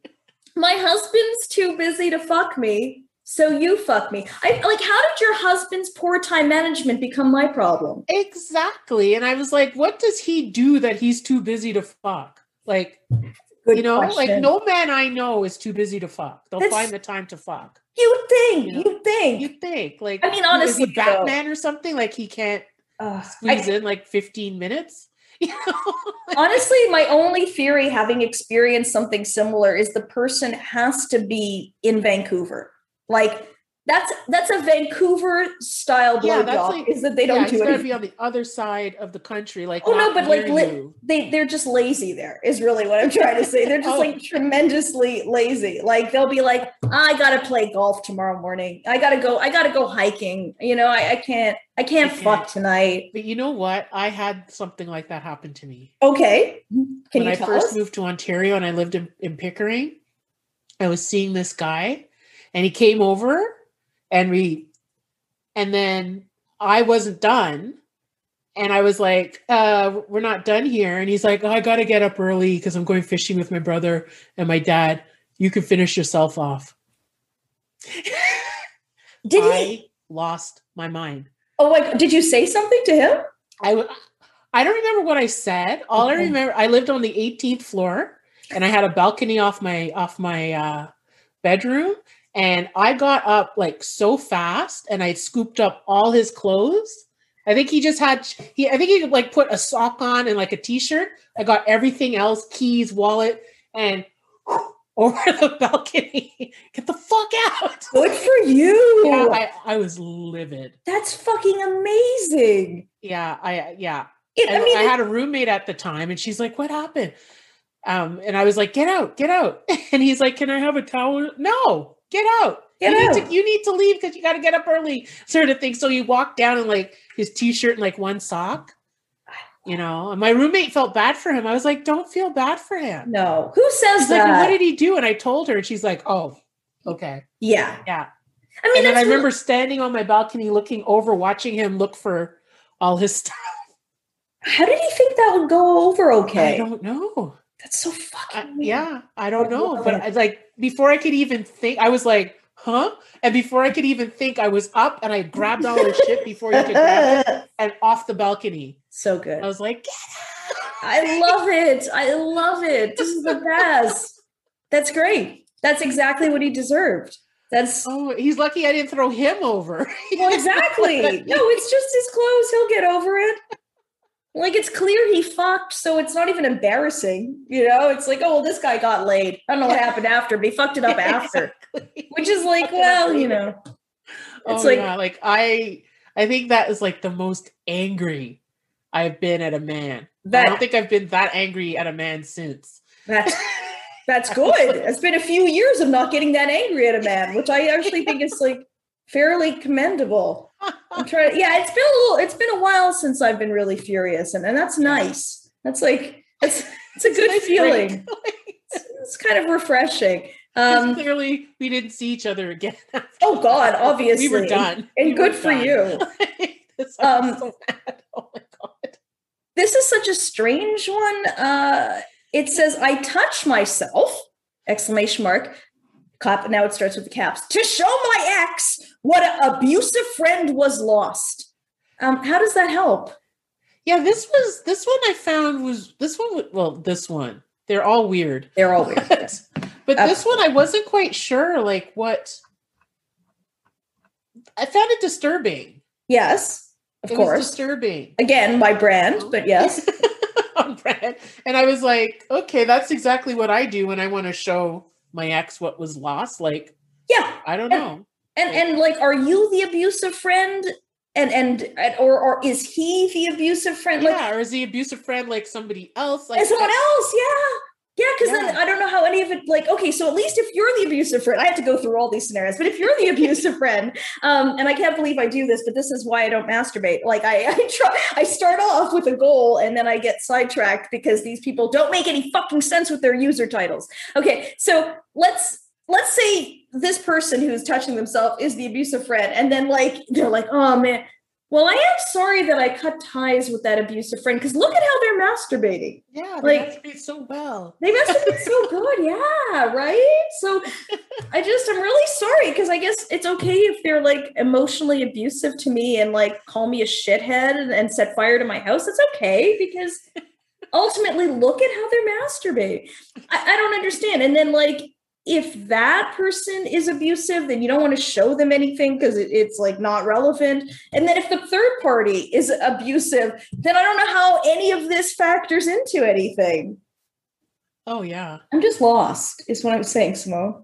my husband's too busy to fuck me, so you fuck me. I like, how did your husband's poor time management become my problem? Exactly. And I was like, what does he do that he's too busy to fuck? Like, good you know, question. Like no man I know is too busy to fuck. They'll That's, find the time to fuck. You think, you know? you think, you think. Like, I mean, honestly, is he Batman though, or something? Like, he can't uh, squeeze I, in like fifteen minutes. You know? Honestly, my only theory, having experienced something similar, is the person has to be in Vancouver. Like. That's that's a Vancouver style blowjob. Yeah, like, is that they don't yeah, do it. It's got to be on the other side of the country, like oh no, but like li- they they're just lazy. There is really what I'm trying to say. They're just oh. like tremendously lazy. Like they'll be like, I gotta play golf tomorrow morning. I gotta go. I gotta go hiking. You know, I, I can't. I can't I fuck can't. tonight. But you know what? I had something like that happen to me. Okay, can when you I tell first us? Moved to Ontario and I lived in, in Pickering, I was seeing this guy, and he came over. And we, and then I wasn't done. And I was like, uh, we're not done here. And he's like, oh, I got to get up early because I'm going fishing with my brother and my dad. You can finish yourself off. Did I he? Lost my mind. Oh, like, did you say something to him? I, I don't remember what I said. All okay. I remember, I lived on the eighteenth floor and I had a balcony off my, off my uh, bedroom. And I got up like so fast and I scooped up all his clothes. I think he just had, he. I think he like put a sock on and like a t-shirt. I got everything else, keys, wallet, and whoosh, over the balcony. Get the fuck out. Good for you. Yeah, I, I was livid. That's fucking amazing. Yeah, I, yeah. It, I, I, mean, I had a roommate at the time and she's like, what happened? Um, and I was like, get out, get out. And he's like, can I have a towel? No. Get out. Get you, out. Need to, you need to leave because you got to get up early, sort of thing. So you walk down in like his t-shirt and like one sock, you know, and my roommate felt bad for him. I was like, don't feel bad for him. No. Who says she's that? Like, what did he do? And I told her and she's like, oh, okay. Yeah. Yeah. I mean, and then I remember standing on my balcony, looking over, watching him look for all his stuff. How did he think that would go over? Okay. I don't know. That's so fucking weird. Yeah, I don't know. But I, like before I could even think, I was like, huh? And before I could even think, I was up and I grabbed all this shit before you could grab it and off the balcony. So good. I was like, get out. I love it. I love it. This is the best. That's great. That's exactly what he deserved. That's oh, he's lucky I didn't throw him over. Well, exactly. No, it's just his clothes. He'll get over it. Like, it's clear he fucked, so it's not even embarrassing, you know? It's like, oh, well, this guy got laid. I don't know what happened after, but he fucked it up after. Exactly. Which is like, well, you know. It's oh, like, yeah. like I I think that is, like, the most angry I've been at a man. That, I don't think I've been that angry at a man since. That's, that's good. It's been a few years of not getting that angry at a man, which I actually think is, like, fairly commendable. I'm trying to, yeah, it's been a little, it's been a while since I've been really furious, and, and that's nice. That's like, it's it's a good it's feeling. It's, it's kind of refreshing. Um, clearly, we didn't see each other again. Oh God, obviously we were done. And, and we good for done. you. This um, so bad. Oh my God, this is such a strange one. Uh, it says, "I touch myself!" Exclamation mark. Cop, now it starts with the caps. To show my ex what an abusive friend was lost. Um, how does that help? Yeah, this was this one I found was this one. Well, this one they're all weird. They're all weird. But, but uh, this one I wasn't quite sure. Like what? I found it disturbing. Yes, of it course, was disturbing. Again, my brand, but yes, on brand. And I was like, okay, that's exactly what I do when I want to show my ex what was lost. Like, yeah, I don't and, know. And, and like, are you the abusive friend? And, and, or, or is he the abusive friend? Yeah. Like, or is the abusive friend like somebody else? Like someone else. Yeah. Yeah. Cause yeah. then I don't know how any of it, like, okay, so at least if you're the abusive friend, I have to go through all these scenarios, but if you're the abusive friend, um, and I can't believe I do this, but this is why I don't masturbate. Like I, I try, I start off with a goal and then I get sidetracked because these people don't make any fucking sense with their user titles. Okay. So let's, let's say this person who's touching themselves is the abusive friend. And then like, they're like, oh man, well, I am sorry that I cut ties with that abusive friend. Cause look at how they're masturbating. Yeah. They like, masturbate so well. They masturbate so good. Yeah. Right. So I just, I'm really sorry. Cause I guess it's okay if they're like emotionally abusive to me and like call me a shithead and, and set fire to my house. It's okay because ultimately look at how they're masturbating. I, I don't understand. And then like, if that person is abusive, then you don't want to show them anything because it, it's like not relevant. And then if the third party is abusive, then I don't know how any of this factors into anything. Oh, yeah. I'm just lost is what I'm saying, Smo.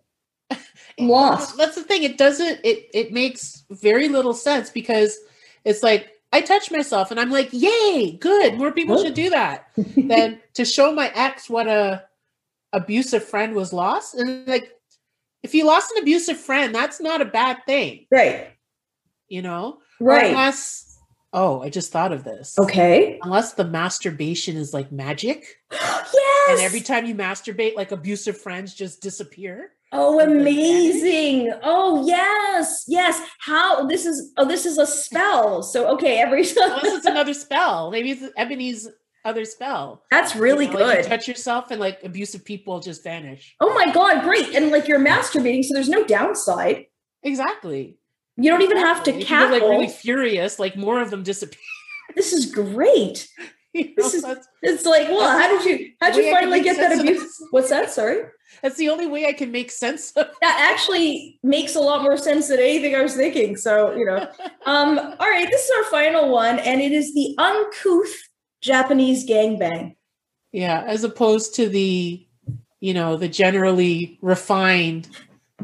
I'm lost. That's the thing. It doesn't, it, it makes very little sense because it's like, I touch myself and I'm like, yay, good. More people oh. should do that than to show my ex what a abusive friend was lost. And like, if you lost an abusive friend, that's not a bad thing. Right. You know? Right. Unless, oh, I just thought of this. Okay. Unless the masturbation is like magic. Yes. And every time you masturbate, like abusive friends just disappear. Oh, amazing. Oh, yes. Yes. How this is, oh, this is a spell. So, okay. Every time. Unless it's another spell. Maybe it's Ebony's other spell. That's really you know, good. Like you touch yourself and like abusive people just vanish. Oh my God. Great. And like you're masturbating. So there's no downside. Exactly. You don't even have to if cackle. You're like really furious. Like more of them disappear. This is great. You know, this is, it's like, well, how did you, how'd you finally get that abuse? What's that? Sorry. That's the only way I can make sense of it. That actually makes a lot more sense than anything I was thinking. So, you know, um, all right, this is our final one. And it is the uncouth Japanese gangbang. Yeah, as opposed to the, you know, the generally refined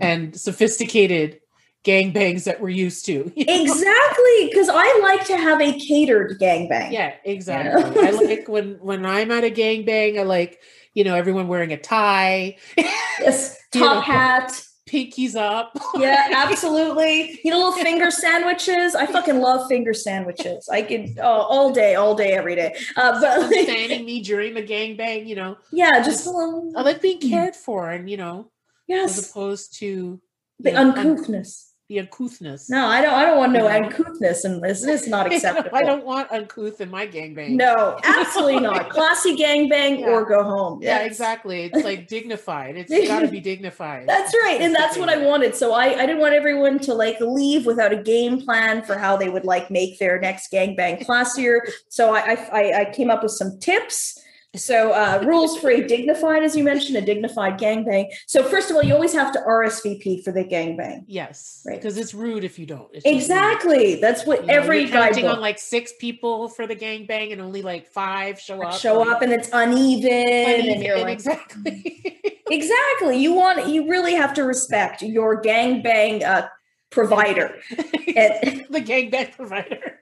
and sophisticated gangbangs that we're used to. You know? Exactly, because I like to have a catered gangbang. Yeah, exactly. I like when when I'm at a gangbang, I like, you know, everyone wearing a tie. Yes, top hat. Pinkies up. Yeah, absolutely. You know, little finger sandwiches. I fucking love finger sandwiches. I can oh, all day, all day, every day. Uh, but like, standing me during the gangbang, you know. Yeah, just I, um, I like being cared for, and you know, yes, as opposed to the know, uncouthness. Un- the uncouthness. No, I don't. I don't want no yeah. uncouthness in this. It's not acceptable. I don't want uncouth in my gangbang. No, absolutely not. Classy gangbang yeah. or go home. Yeah, yes. Exactly. It's like dignified. It's got to be dignified. That's right, it's and that's what I wanted. So I, I didn't want everyone to like leave without a game plan for how they would like make their next gangbang classier. So I, I, I came up with some tips. So uh, rules for a dignified, as you mentioned, a dignified gangbang. So first of all, you always have to R S V P for the gangbang. Yes, right. Because it's rude if you don't. It's exactly. That's what you every know, guy does. On like six people for the gangbang and only like five show up. Show up and it's uneven. uneven and you're like, exactly. exactly. You want. You really have to respect your gangbang uh, provider. and, the gangbang provider.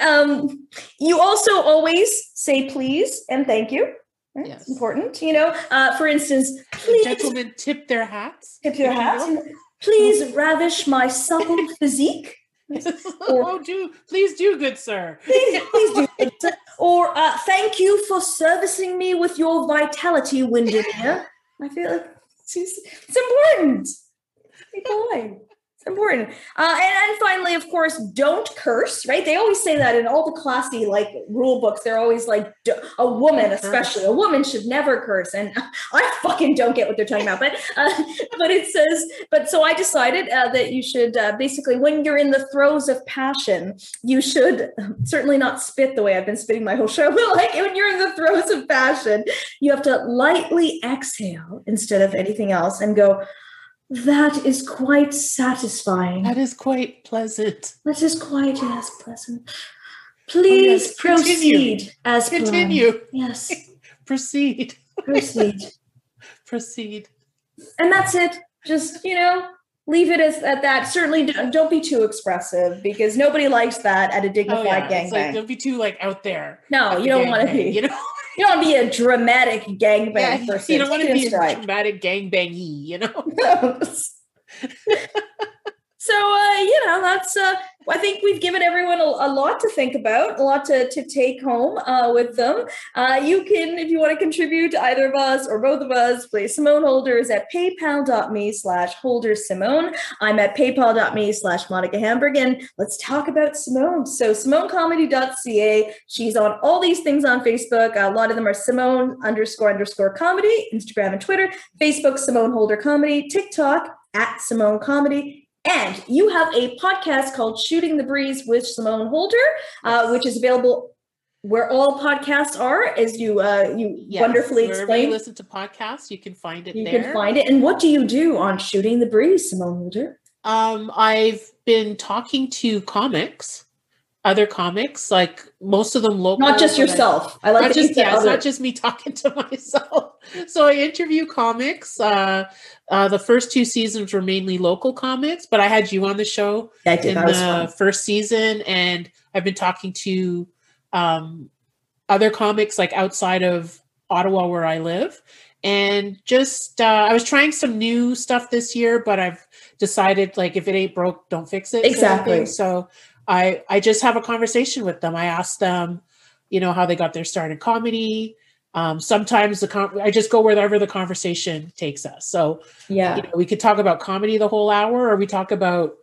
Um, you also always say please and thank you. Right? Yes. It's important, you know. Uh, for instance, please. Gentlemen tip their hats. Tip their hats. You know? Please ravish my supple physique. Or, oh, do please do good, sir. Please, please do good, sir. Or uh, thank you for servicing me with your vitality, Winded Air. I feel like it's, it's important. Keep going. Important. Uh, and, and finally, of course, don't curse, right? They always say that in all the classy, like, rule books. They're always like, a woman, especially, a woman should never curse. And I fucking don't get what they're talking about. But uh, but it says, but so I decided uh, that you should uh, basically, when you're in the throes of passion, you should certainly not spit the way I've been spitting my whole show. But like, when you're in the throes of passion, you have to lightly exhale instead of anything else and go, that is quite satisfying. That is quite pleasant. That is quite, yes, pleasant. Please oh, yes. proceed Continue. as Continue. Planned. Yes. Proceed. Proceed. Proceed. And that's it. Just, you know, leave it as at that. Certainly don't, don't be too expressive, because nobody likes that at a dignified oh, yeah. gangbang. Like, don't be too like out there. No, you don't want to be. You know? You don't want to be a dramatic gangbang yeah, person. You don't want to be strike. a dramatic gangbangy, you know? So, uh, you know, that's, uh, I think we've given everyone a, a lot to think about, a lot to, to take home uh, with them. Uh, you can, if you want to contribute to either of us or both of us, please, Simone Holder is at paypal.me slash Holder Simone. I'm at paypal.me slash Monica Hamburg. And let's talk about Simone. So simone comedy dot c a. She's on all these things on Facebook. A lot of them are Simone underscore underscore comedy, Instagram and Twitter, Facebook, Simone Holder Comedy, TikTok, at Simone Comedy. And you have a podcast called Shooting the Breeze with Simone Holder, uh, yes. which is available where all podcasts are, as you uh, you yes. wonderfully Wherever explained. You listen to podcasts, you can find it you there. You can find it. And what do you do on Shooting the Breeze, Simone Holder? Um, I've been talking to comics, other comics, like most of them local. Not just yourself. I, I like just, yeah, it's not just me talking to myself. So I interview comics. Uh, uh, the first two seasons were mainly local comics, but I had you on the show yeah, I did. in that was the fun. first season, and I've been talking to um, other comics like outside of Ottawa where I live. And just, uh, I was trying some new stuff this year, but I've decided like if it ain't broke, don't fix it. Exactly. Kind of so I, I just have a conversation with them. I ask them, you know, how they got their start in comedy. Um, sometimes the con- I just go wherever the conversation takes us. So yeah, you know, we could talk about comedy the whole hour, or we talk about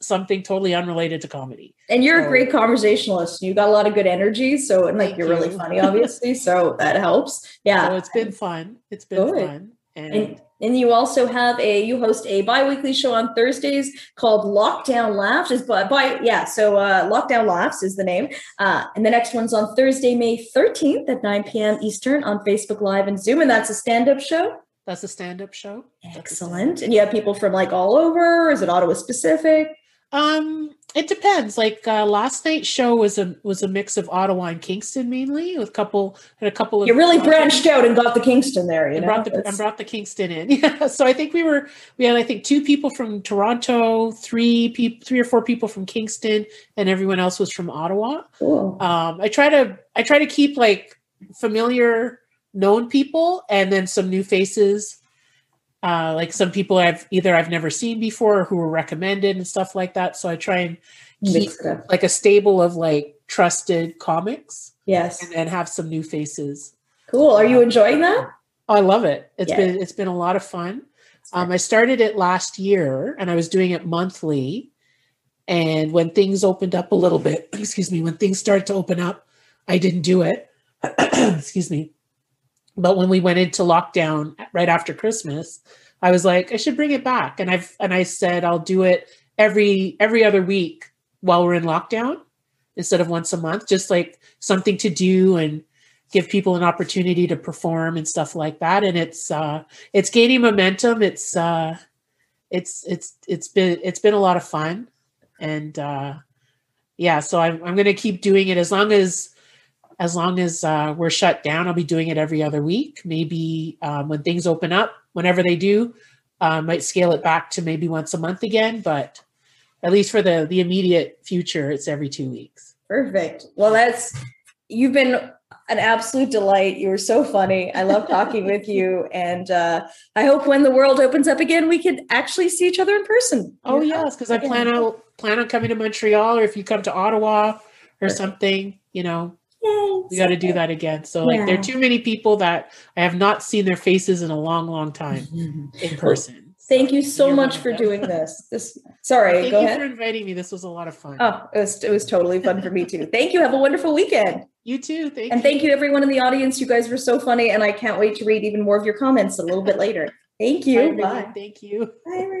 something totally unrelated to comedy. And you're so, a great conversationalist. You got a lot of good energy. So, and like, you're you. really funny, obviously. So that helps. Yeah. So it's been fun. It's been good. fun. And, and and you also have a, you host a bi-weekly show on Thursdays called Lockdown Laughs. Is by, by yeah, so uh, Lockdown Laughs is the name. Uh, and the next one's on Thursday, May thirteenth at nine p.m. Eastern on Facebook Live and Zoom. And that's a stand-up show? That's a stand-up show. Excellent. And you have people from like all over? Is it Ottawa specific? Um, it depends. Like uh, last night's show was a was a mix of Ottawa and Kingston mainly, with a couple and a couple of. You really branched out and got the Kingston there, you know. Brought the, and brought the Kingston in. Yeah. So I think we were we had I think two people from Toronto, three people, three or four people from Kingston, and everyone else was from Ottawa. Cool. Um, I try to I try to keep like familiar, known people, and then some new faces. Uh, like some people I've either I've never seen before or who were recommended and stuff like that. So I try and keep like a stable of like trusted comics. Yes. And then have some new faces. Cool. Are you enjoying that? Oh, I love it. It's yeah. been, it's been a lot of fun. Um, I started it last year and I was doing it monthly. And when things opened up a little bit, excuse me, when things started to open up, I didn't do it. Excuse me. But when we went into lockdown right after Christmas, I was like, I should bring it back. And I've and I said, I'll do it every every other week while we're in lockdown instead of once a month, just like something to do and give people an opportunity to perform and stuff like that. And it's uh, it's gaining momentum. It's uh, it's it's it's been it's been a lot of fun. And uh, yeah, so I'm I'm going to keep doing it as long as. As long as uh, we're shut down. I'll be doing it every other week. Maybe um, when things open up, whenever they do, I uh, might scale it back to maybe once a month again. But at least for the, the immediate future, it's every two weeks. Perfect. Well, that's you've been an absolute delight. You were so funny. I love talking with you. And uh, I hope when the world opens up again, we can actually see each other in person. Oh, yes, because I plan on, plan on coming to Montreal, or if you come to Ottawa or something, you know. We got to do that again. So like yeah. there are too many people that I have not seen their faces in a long, long time in person. So thank you so much for doing this. This sorry, thank go you ahead. for inviting me. This was a lot of fun. Oh, it was, it was totally fun for me too. Thank you. Have a wonderful weekend. You too. Thank and you. And thank you everyone in the audience. You guys were so funny and I can't wait to read even more of your comments a little bit later. Thank you. Bye. Bye. Thank you. Bye everyone.